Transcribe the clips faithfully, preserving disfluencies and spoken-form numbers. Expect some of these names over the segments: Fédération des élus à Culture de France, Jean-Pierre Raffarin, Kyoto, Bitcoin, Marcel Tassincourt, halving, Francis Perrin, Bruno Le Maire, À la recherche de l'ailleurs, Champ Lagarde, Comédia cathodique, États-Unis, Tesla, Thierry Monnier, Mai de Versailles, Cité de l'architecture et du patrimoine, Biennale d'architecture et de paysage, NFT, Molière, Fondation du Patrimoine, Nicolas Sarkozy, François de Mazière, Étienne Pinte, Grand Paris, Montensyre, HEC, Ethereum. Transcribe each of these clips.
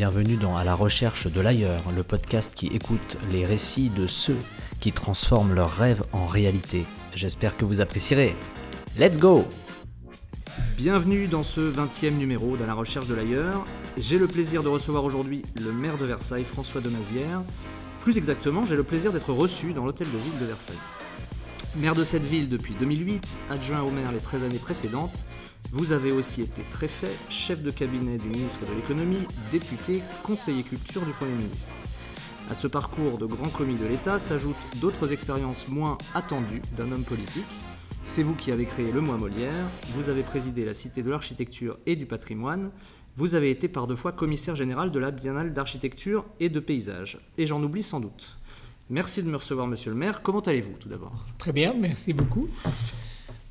bienvenue dans À la recherche de l'ailleurs, le podcast qui écoute les récits de ceux qui transforment leurs rêves en réalité. J'espère que vous apprécierez. Let's go! Bienvenue dans ce vingtième numéro d'À la recherche de l'ailleurs. J'ai le plaisir de recevoir aujourd'hui le maire de Versailles, François de Mazière. Plus exactement, j'ai le plaisir d'être reçu dans l'hôtel de ville de Versailles. Maire de cette ville depuis deux mille huit, adjoint au maire les treize années précédentes, vous avez aussi été préfet, chef de cabinet du ministre de l'économie, député, conseiller culture du Premier ministre. À ce parcours de grand commis de l'État s'ajoutent d'autres expériences moins attendues d'un homme politique. C'est vous qui avez créé le mois Molière, vous avez présidé la Cité de l'architecture et du patrimoine, vous avez été par deux fois commissaire général de la Biennale d'architecture et de paysage. Et j'en oublie sans doute. Merci de me recevoir, monsieur le maire. Comment allez-vous, tout d'abord ? Très bien, merci beaucoup.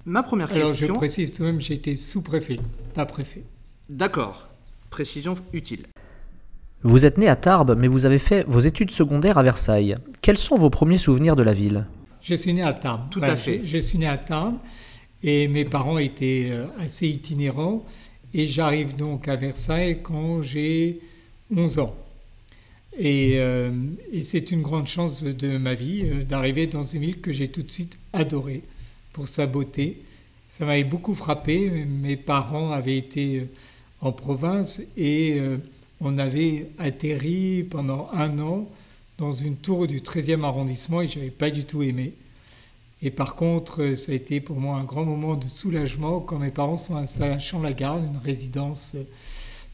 Ma première Alors, question... Alors, je précise tout de même, j'ai été sous-préfet, pas préfet. D'accord. Précision utile. Vous êtes né à Tarbes, mais vous avez fait vos études secondaires à Versailles. Quels sont vos premiers souvenirs de la ville ? Je suis né à Tarbes. Tout enfin, à fait. Je, je suis né à Tarbes et mes parents étaient assez itinérants. Et j'arrive donc à Versailles quand j'ai onze ans. Et, euh, et c'est une grande chance de ma vie euh, d'arriver dans une ville que j'ai tout de suite adorée pour sa beauté. Ça m'avait beaucoup frappé. Mes parents avaient été en province et euh, on avait atterri pendant un an dans une tour du treizième arrondissement et je n'avais pas du tout aimé. Et par contre, ça a été pour moi un grand moment de soulagement quand mes parents sont installés à Champ Lagarde, une résidence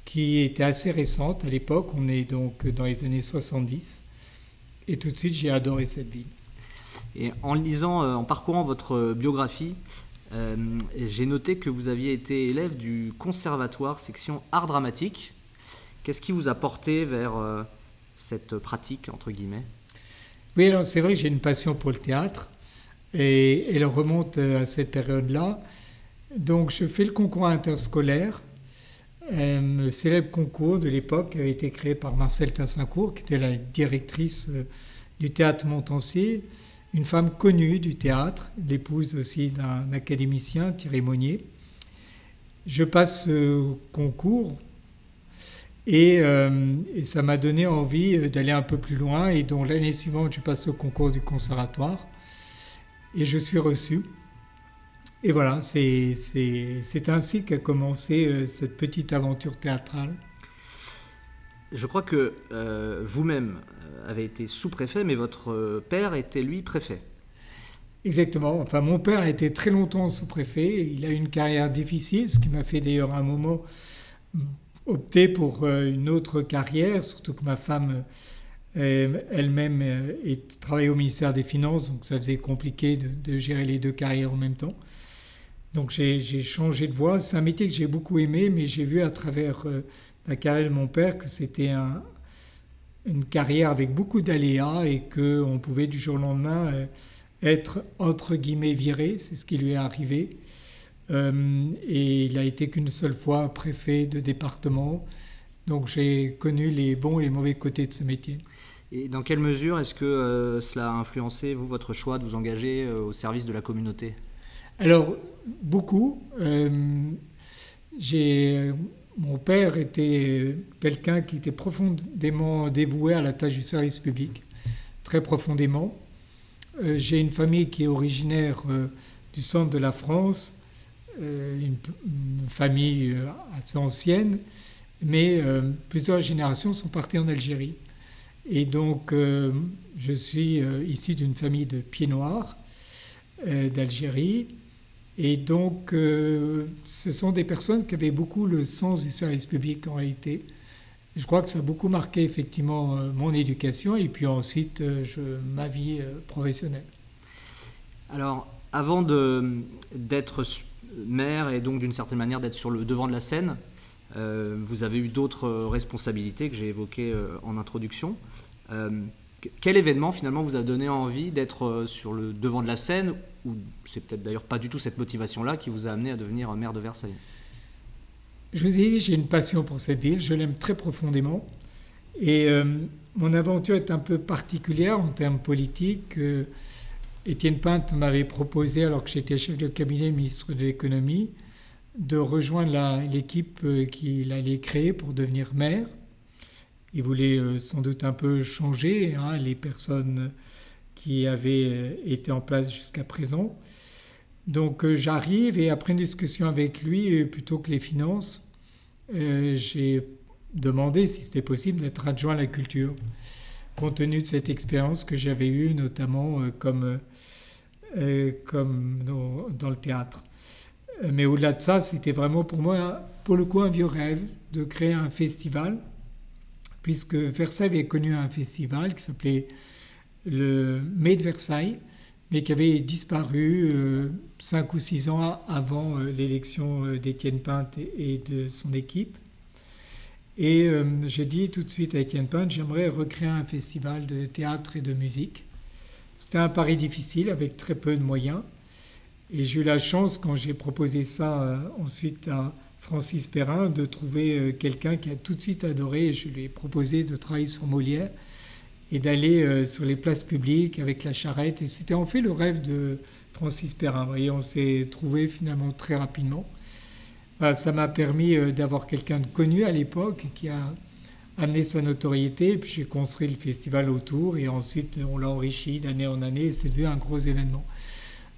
qui était assez récente à l'époque. On est donc dans les années soixante-dix. Et tout de suite, j'ai adoré cette ville. Et en lisant, en parcourant votre biographie, euh, j'ai noté que vous aviez été élève du conservatoire section art dramatique. Qu'est-ce qui vous a porté vers... Euh cette pratique, entre guillemets? Oui, alors c'est vrai que j'ai une passion pour le théâtre et elle remonte à cette période-là. Donc je fais le concours interscolaire, euh, le célèbre concours de l'époque qui avait été créé par Marcel Tassincourt, qui était la directrice euh, du théâtre Montensyre, une femme connue du théâtre, l'épouse aussi d'un académicien, Thierry Monnier. Je passe euh, au concours. Et, euh, et ça m'a donné envie d'aller un peu plus loin. Et donc l'année suivante, je passe au concours du conservatoire et je suis reçu. Et voilà, c'est, c'est, c'est ainsi qu'a commencé euh, cette petite aventure théâtrale. Je crois que euh, vous-même avez été sous-préfet, mais votre père était, lui, préfet. Exactement. Enfin, mon père a été très longtemps sous-préfet. Il a eu une carrière difficile, ce qui m'a fait d'ailleurs un moment... opter pour une autre carrière, surtout que ma femme elle-même travaillait au ministère des Finances, donc ça faisait compliqué de, de gérer les deux carrières en même temps. Donc j'ai, j'ai changé de voie. C'est un métier que j'ai beaucoup aimé, mais j'ai vu à travers la carrière de mon père que c'était un, une carrière avec beaucoup d'aléas et qu'on pouvait du jour au lendemain être entre guillemets viré, c'est ce qui lui est arrivé. Euh, et il n'a été qu'une seule fois préfet de département, donc j'ai connu les bons et les mauvais côtés de ce métier. Et dans quelle mesure est-ce que euh, cela a influencé, vous, votre choix de vous engager euh, au service de la communauté ? Alors, beaucoup. Euh, j'ai, mon père était quelqu'un qui était profondément dévoué à la tâche du service public, très profondément. Euh, j'ai une famille qui est originaire euh, du centre de la France, Une, une famille assez ancienne, mais euh, plusieurs générations sont parties en Algérie. Et donc, euh, je suis euh, issu d'une famille de pieds noirs euh, d'Algérie. Et donc, euh, ce sont des personnes qui avaient beaucoup le sens du service public en réalité. Je crois que ça a beaucoup marqué effectivement euh, mon éducation et puis ensuite euh, je, ma vie euh, professionnelle. Alors, avant de, d'être maire et donc d'une certaine manière d'être sur le devant de la scène, euh, vous avez eu d'autres responsabilités que j'ai évoquées euh, en introduction. Euh, quel événement finalement vous a donné envie d'être euh, sur le devant de la scène, ou c'est peut-être d'ailleurs pas du tout cette motivation-là qui vous a amené à devenir maire de Versailles ? Je vous ai dit, j'ai une passion pour cette ville, je l'aime très profondément et euh, mon aventure est un peu particulière en termes politiques. euh, Étienne Pinte m'avait proposé, alors que j'étais chef de cabinet ministre de l'économie, de rejoindre la, l'équipe qu'il allait créer pour devenir maire. Il voulait sans doute un peu changer hein, les personnes qui avaient été en place jusqu'à présent. Donc j'arrive et après une discussion avec lui, plutôt que les finances, euh, j'ai demandé si c'était possible d'être adjoint à la culture, compte tenu de cette expérience que j'avais eue, notamment euh, comme, euh, comme dans, dans le théâtre. Mais au-delà de ça, c'était vraiment pour moi, pour le coup, un vieux rêve de créer un festival, puisque Versailles avait connu un festival qui s'appelait le Mai de Versailles, mais qui avait disparu euh, cinq ou six ans avant euh, l'élection d'Étienne Pinte et de son équipe. Et euh, j'ai dit tout de suite à Étienne Pinte, j'aimerais recréer un festival de théâtre et de musique. C'était un pari difficile avec très peu de moyens. Et j'ai eu la chance, quand j'ai proposé ça euh, ensuite à Francis Perrin, de trouver euh, quelqu'un qui a tout de suite adoré. Et je lui ai proposé de travailler sur Molière et d'aller euh, sur les places publiques avec la charrette. Et c'était en fait le rêve de Francis Perrin. Et on s'est trouvé finalement très rapidement. Bah, ça m'a permis euh, d'avoir quelqu'un de connu à l'époque qui a amené sa notoriété. Et puis j'ai construit le festival autour. Et ensuite, on l'a enrichi d'année en année. Et c'est devenu un gros événement.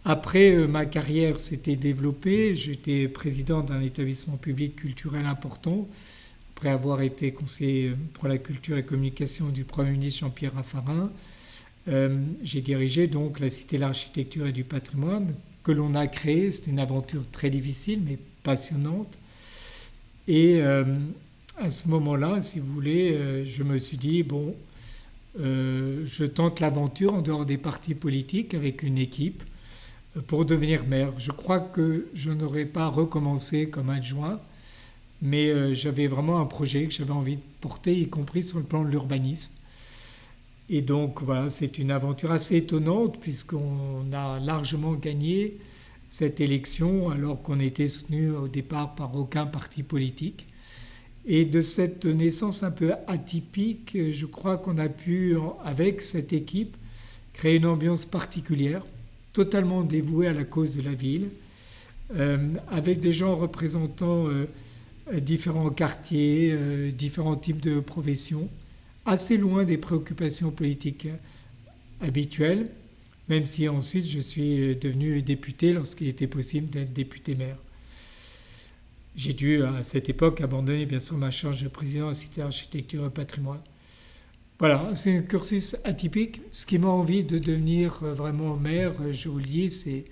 Après, euh, ma carrière s'était développée. J'étais président d'un établissement public culturel important, après avoir été conseiller pour la culture et communication du Premier ministre Jean-Pierre Raffarin. Euh, j'ai dirigé donc la Cité de l'architecture et du patrimoine, que l'on a créée. C'était une aventure très difficile, mais passionnante. Et euh, à ce moment-là, si vous voulez, euh, je me suis dit, bon, euh, je tente l'aventure en dehors des partis politiques avec une équipe, pour devenir maire. Je crois que je n'aurais pas recommencé comme adjoint, mais euh, j'avais vraiment un projet que j'avais envie de porter, y compris sur le plan de l'urbanisme. Et donc voilà, c'est une aventure assez étonnante, puisqu'on a largement gagné cette élection, alors qu'on était soutenu au départ par aucun parti politique. Et de cette naissance un peu atypique, je crois qu'on a pu, avec cette équipe, créer une ambiance particulière, totalement dévoué à la cause de la ville, euh, avec des gens représentant euh, différents quartiers, euh, différents types de professions, assez loin des préoccupations politiques habituelles, même si ensuite je suis devenu député lorsqu'il était possible d'être député-maire. J'ai dû à cette époque abandonner bien sûr ma charge de président de la Cité d'architecture et patrimoine. Voilà, c'est un cursus atypique. Ce qui m'a envie de devenir vraiment maire, je vous le dis, c'est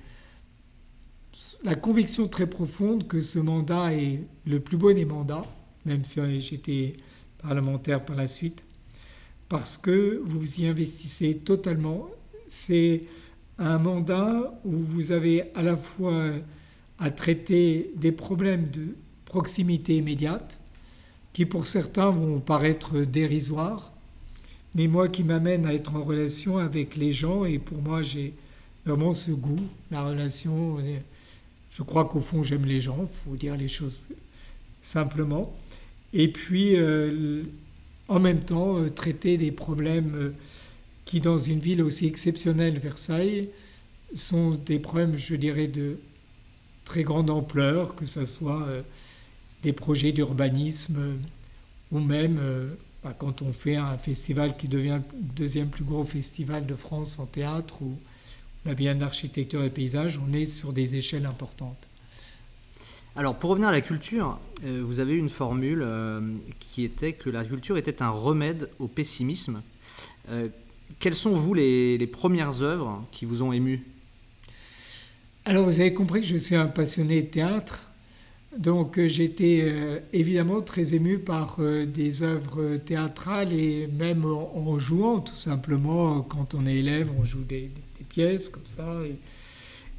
la conviction très profonde que ce mandat est le plus beau des mandats, même si j'étais parlementaire par la suite, parce que vous y investissez totalement. C'est un mandat où vous avez à la fois à traiter des problèmes de proximité immédiate, qui pour certains vont paraître dérisoires, mais moi qui m'amène à être en relation avec les gens, et pour moi j'ai vraiment ce goût, la relation, je crois qu'au fond j'aime les gens, il faut dire les choses simplement, et puis euh, en même temps euh, traiter des problèmes qui dans une ville aussi exceptionnelle, Versailles, sont des problèmes je dirais de très grande ampleur, que ce soit euh, des projets d'urbanisme euh, ou même... Euh, quand on fait un festival qui devient le deuxième plus gros festival de France en théâtre ou la Biennale d'architecture et paysage, on est sur des échelles importantes. Alors pour revenir à la culture, euh, vous avez eu une formule euh, qui était que la culture était un remède au pessimisme. Euh, quelles sont vous les, les premières œuvres qui vous ont ému ? Alors vous avez compris que je suis un passionné de théâtre. Donc j'étais euh, évidemment très ému par euh, des œuvres théâtrales et même en, en jouant tout simplement. Quand on est élève, on joue des, des pièces comme ça.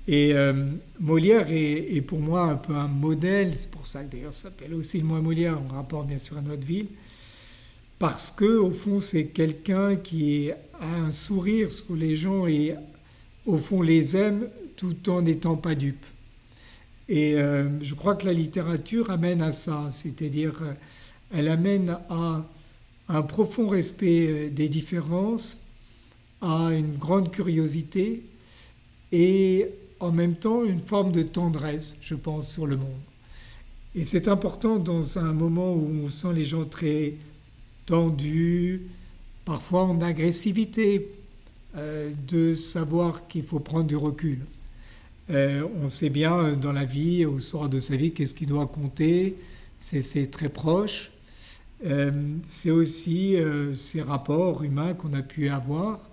Et, et euh, Molière est, est pour moi un peu un modèle, c'est pour ça que d'ailleurs ça s'appelle aussi le mois Molière, en rapport bien sûr à notre ville, parce qu'au fond c'est quelqu'un qui a un sourire sur les gens et au fond les aime tout en n'étant pas dupe. Et euh, je crois que la littérature amène à ça, c'est-à-dire euh, elle amène à un profond respect euh, des différences, à une grande curiosité et en même temps une forme de tendresse, je pense, sur le monde. Et c'est important dans un moment où on sent les gens très tendue, parfois en agressivité, euh, de savoir qu'il faut prendre du recul. Euh, on sait bien dans la vie, au soir de sa vie, qu'est-ce qui doit compter, c'est, c'est très proche. Euh, c'est aussi euh, ces rapports humains qu'on a pu avoir,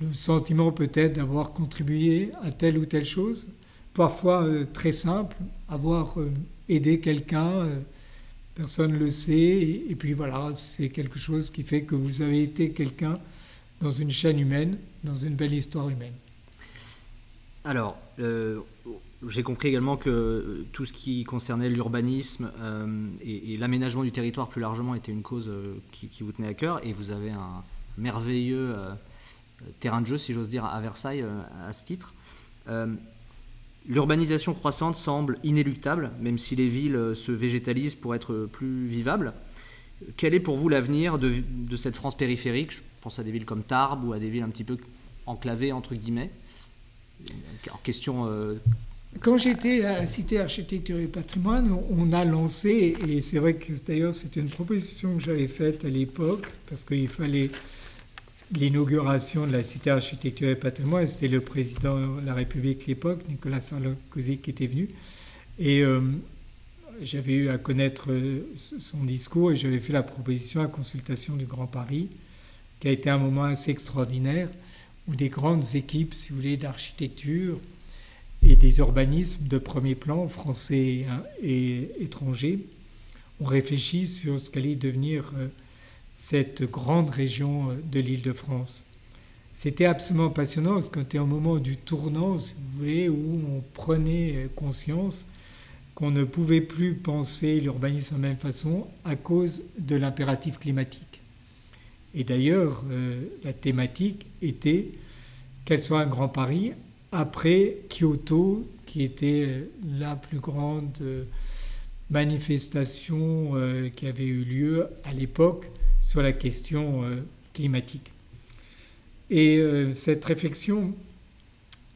le sentiment peut-être d'avoir contribué à telle ou telle chose, parfois euh, très simple, avoir euh, aidé quelqu'un, euh, personne ne le sait, et, et puis voilà, c'est quelque chose qui fait que vous avez été quelqu'un dans une chaîne humaine, dans une belle histoire humaine. Alors, euh, j'ai compris également que tout ce qui concernait l'urbanisme euh, et, et l'aménagement du territoire plus largement était une cause euh, qui, qui vous tenait à cœur, et vous avez un merveilleux euh, terrain de jeu, si j'ose dire, à Versailles euh, à ce titre. Euh, l'urbanisation croissante semble inéluctable, même si les villes se végétalisent pour être plus vivables. Quel est pour vous l'avenir de, de cette France périphérique? Je pense à des villes comme Tarbes ou à des villes un petit peu enclavées, entre guillemets. En question, euh... Quand j'étais à la Cité de l'architecture et du patrimoine, on a lancé, et c'est vrai que d'ailleurs c'est une proposition que j'avais faite à l'époque, parce qu'il fallait l'inauguration de la Cité de l'architecture et du patrimoine, c'était le président de la République à l'époque, Nicolas Sarkozy, qui était venu, et euh, j'avais eu à connaître son discours, et j'avais fait la proposition à consultation du Grand Paris, qui a été un moment assez extraordinaire, ou des grandes équipes, si vous voulez, d'architecture et des urbanismes de premier plan, français et étrangers, ont réfléchi sur ce qu'allait devenir cette grande région de l'Île-de-France. C'était absolument passionnant, parce qu'on était au moment du tournant, si vous voulez, où on prenait conscience qu'on ne pouvait plus penser l'urbanisme de la même façon à cause de l'impératif climatique. Et d'ailleurs, euh, la thématique était quel sera un Grand Paris après Kyoto, qui était euh, la plus grande euh, manifestation euh, qui avait eu lieu à l'époque sur la question euh, climatique. Et euh, cette réflexion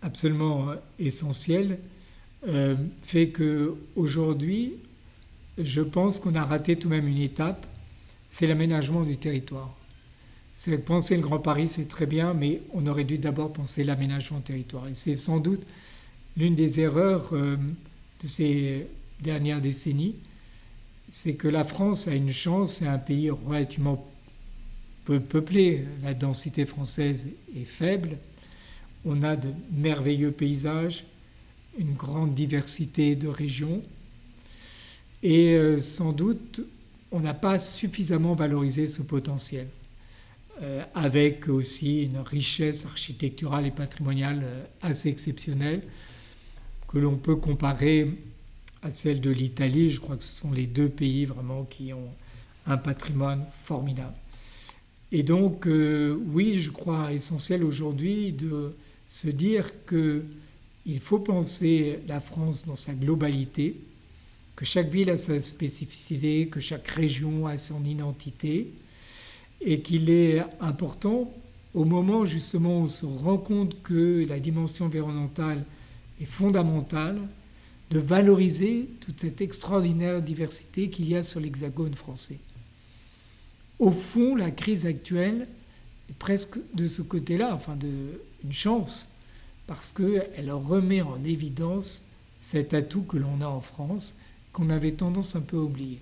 absolument essentielle euh, fait qu'aujourd'hui, je pense qu'on a raté tout de même une étape, c'est l'aménagement du territoire. C'est penser le Grand Paris, c'est très bien, mais on aurait dû d'abord penser l'aménagement du territoire. Et c'est sans doute l'une des erreurs euh, de ces dernières décennies, c'est que la France a une chance, c'est un pays relativement peu peuplé, la densité française est faible, on a de merveilleux paysages, une grande diversité de régions, et euh, sans doute on n'a pas suffisamment valorisé ce potentiel. Euh, avec aussi une richesse architecturale et patrimoniale euh, assez exceptionnelle, que l'on peut comparer à celle de l'Italie. Je crois que ce sont les deux pays vraiment qui ont un patrimoine formidable. Et donc, euh, oui, je crois essentiel aujourd'hui de se dire qu'il faut penser la France dans sa globalité, que chaque ville a sa spécificité, que chaque région a son identité, et qu'il est important, au moment justement où on se rend compte que la dimension environnementale est fondamentale, de valoriser toute cette extraordinaire diversité qu'il y a sur l'hexagone français. Au fond, la crise actuelle est presque de ce côté-là, enfin de, une chance, parce qu'elle remet en évidence cet atout que l'on a en France, qu'on avait tendance un peu à oublier.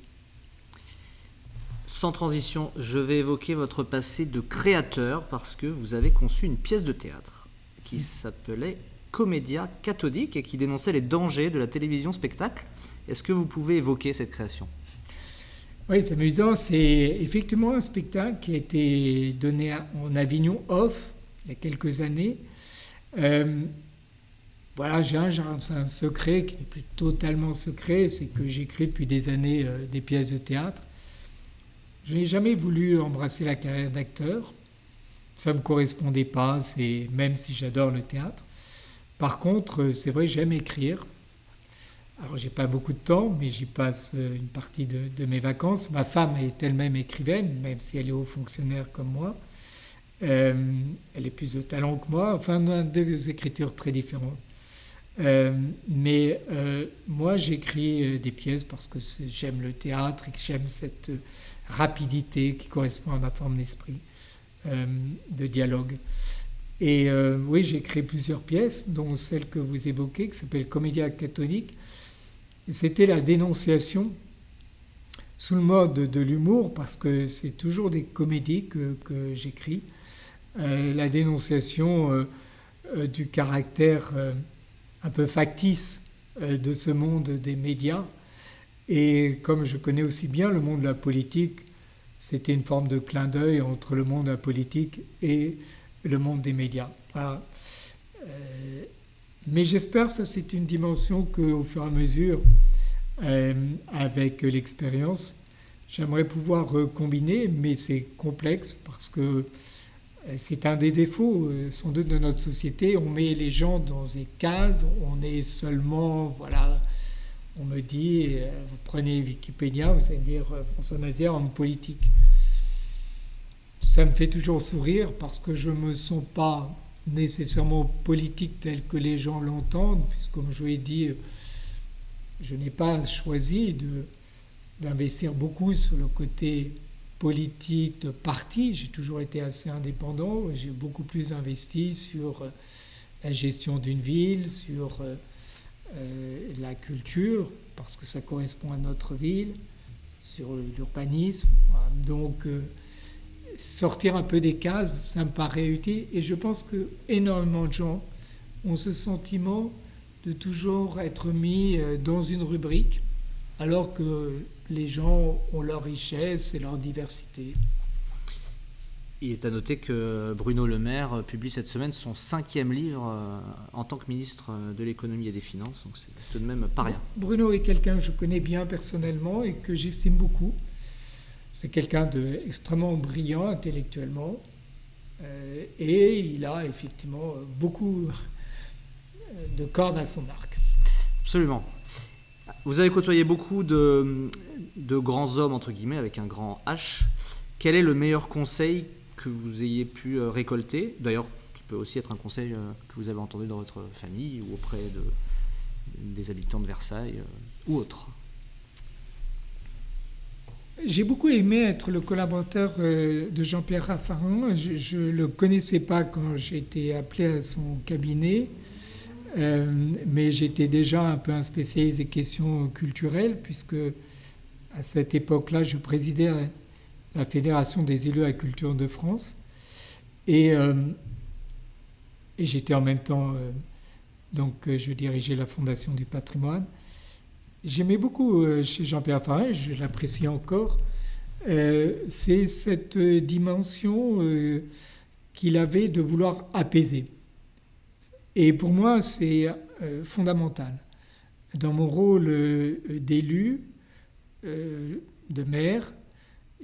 Sans transition, je vais évoquer votre passé de créateur parce que vous avez conçu une pièce de théâtre qui s'appelait Comédia cathodique et qui dénonçait les dangers de la télévision-spectacle. Est-ce que vous pouvez évoquer cette création? Oui, c'est amusant. C'est effectivement un spectacle qui a été donné en Avignon off il y a quelques années. Euh, voilà, j'ai un, un secret qui n'est plus totalement secret, c'est que j'écris depuis des années euh, des pièces de théâtre. Je n'ai jamais voulu embrasser la carrière d'acteur, ça ne me correspondait pas, c'est, même si j'adore le théâtre. Par contre, c'est vrai, j'aime écrire. Alors, je n'ai pas beaucoup de temps, mais j'y passe une partie de, de mes vacances. Ma femme est elle-même écrivaine, même si elle est haut fonctionnaire comme moi. Euh, elle est plus de talent que moi, enfin, on a deux écritures très différentes. Euh, mais euh, moi, j'écris des pièces parce que j'aime le théâtre et que j'aime cette rapidité qui correspond à ma forme d'esprit, euh, de dialogue. Et euh, oui, j'ai créé plusieurs pièces, dont celle que vous évoquez, qui s'appelle Comédia cathodique. C'était la dénonciation sous le mode de l'humour, parce que c'est toujours des comédies que, que j'écris. Euh, la dénonciation euh, euh, du caractère euh, un peu factice euh, de ce monde des médias. Et comme je connais aussi bien le monde de la politique, c'était une forme de clin d'œil entre le monde de la politique et le monde des médias. Voilà. Euh, mais j'espère que ça, c'est une dimension qu'au fur et à mesure, euh, avec l'expérience, j'aimerais pouvoir euh, combiner, mais c'est complexe parce que euh, c'est un des défauts, euh, sans doute, de notre société. On met les gens dans des cases, on est seulement, voilà, on me dit, euh, vous prenez Wikipédia, vous allez dire euh, François de Mazière, homme politique. Ça me fait toujours sourire parce que je ne me sens pas nécessairement politique tel que les gens l'entendent, puisque comme je l'ai dit, je n'ai pas choisi de, d'investir beaucoup sur le côté politique de parti. J'ai toujours été assez indépendant, j'ai beaucoup plus investi sur la gestion d'une ville, sur euh, la culture, parce que ça correspond à notre ville, sur l'urbanisme. Donc... Euh, sortir un peu des cases, ça me paraît utile, et je pense que énormément de gens ont ce sentiment de toujours être mis dans une rubrique, alors que les gens ont leur richesse et leur diversité. Il est à noter que Bruno Le Maire publie cette semaine son cinquième livre en tant que ministre de l'économie et des finances, donc c'est tout de même pas rien. Bruno est quelqu'un que je connais bien personnellement et que j'estime beaucoup. C'est quelqu'un d'extrêmement brillant intellectuellement euh, et il a effectivement beaucoup de cordes à son arc. Absolument. Vous avez côtoyé beaucoup de, de grands hommes, entre guillemets, avec un grand H. Quel est le meilleur conseil que vous ayez pu récolter ? D'ailleurs, qui peut aussi être un conseil que vous avez entendu dans votre famille ou auprès de, des habitants de Versailles euh, ou autres ? J'ai beaucoup aimé être le collaborateur de Jean-Pierre Raffarin. Je ne le connaissais pas quand j'ai été appelé à son cabinet, euh, mais j'étais déjà un peu un spécialiste des questions culturelles, puisque à cette époque-là, je présidais la Fédération des élus à Culture de France. Et, euh, et j'étais en même temps, euh, donc je dirigeais la Fondation du Patrimoine. J'aimais beaucoup chez Jean-Pierre Raffarin, je l'apprécie encore, euh, c'est cette dimension euh, qu'il avait de vouloir apaiser. Et pour moi, c'est euh, fondamental. Dans mon rôle euh, d'élu, euh, de maire,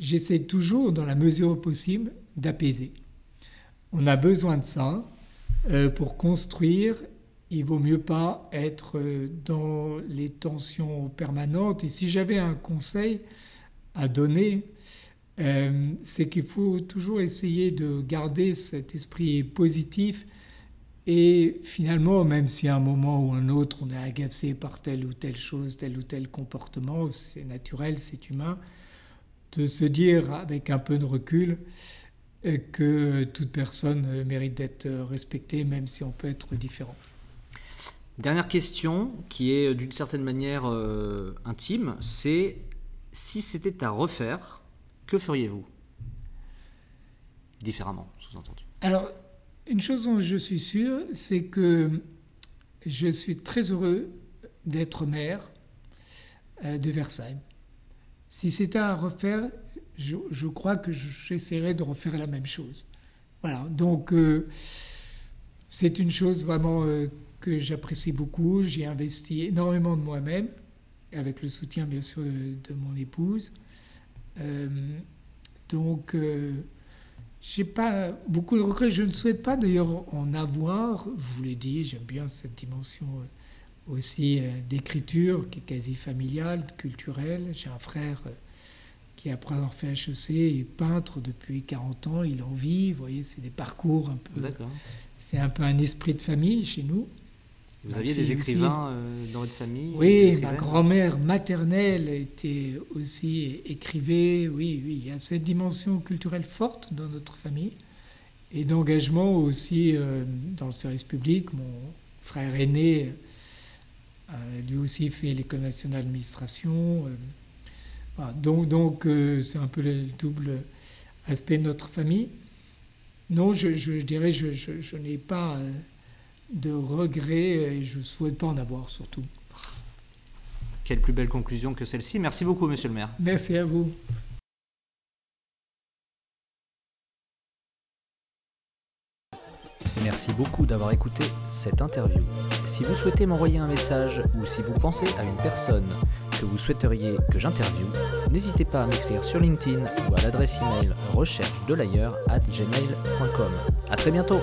j'essaie toujours, dans la mesure possible, d'apaiser. On a besoin de ça euh, pour construire. Il vaut mieux pas être dans les tensions permanentes. Et si j'avais un conseil à donner, euh, c'est qu'il faut toujours essayer de garder cet esprit positif. Et finalement, même si à un moment ou un autre, on est agacé par telle ou telle chose, tel ou tel comportement, c'est naturel, c'est humain, de se dire avec un peu de recul euh, que toute personne mérite d'être respectée, même si on peut être différent. Dernière question, qui est d'une certaine manière euh, intime, c'est si c'était à refaire, que feriez-vous ? Différemment, sous-entendu. Alors, une chose dont je suis sûr, c'est que je suis très heureux d'être maire euh, de Versailles. Si c'était à refaire, je, je crois que j'essaierais de refaire la même chose. Voilà, donc euh, c'est une chose vraiment... Euh, que j'apprécie beaucoup, j'ai investi énormément de moi-même, avec le soutien bien sûr de, de mon épouse. Euh, donc, euh, j'ai pas beaucoup de regrets, je ne souhaite pas d'ailleurs en avoir, je vous l'ai dit, j'aime bien cette dimension euh, aussi euh, d'écriture qui est quasi familiale, culturelle. J'ai un frère euh, qui après avoir fait H E C est peintre depuis quarante ans, il en vit, vous voyez, c'est des parcours un peu... D'accord. C'est un peu un esprit de famille chez nous. Vous ma aviez des écrivains aussi. Dans votre famille? Oui, ma grand-mère maternelle était aussi écrivée. Oui, oui, il y a cette dimension culturelle forte dans notre famille et d'engagement aussi euh, dans le service public. Mon frère aîné a euh, lui aussi fait l'École nationale d'administration. Euh, voilà. Donc, donc euh, c'est un peu le double aspect de notre famille. Non, je, je, je dirais je, je, je n'ai pas... Euh, de regrets et je ne souhaite pas en avoir surtout. Quelle plus belle conclusion que celle-ci. Merci beaucoup, monsieur le maire. Merci à vous. Merci beaucoup d'avoir écouté cette interview. Si vous souhaitez m'envoyer un message ou si vous pensez à une personne que vous souhaiteriez que j'interviewe, n'hésitez pas à m'écrire sur LinkedIn ou à l'adresse email recherche de l'ailleurs arobase gmail point com. À très bientôt.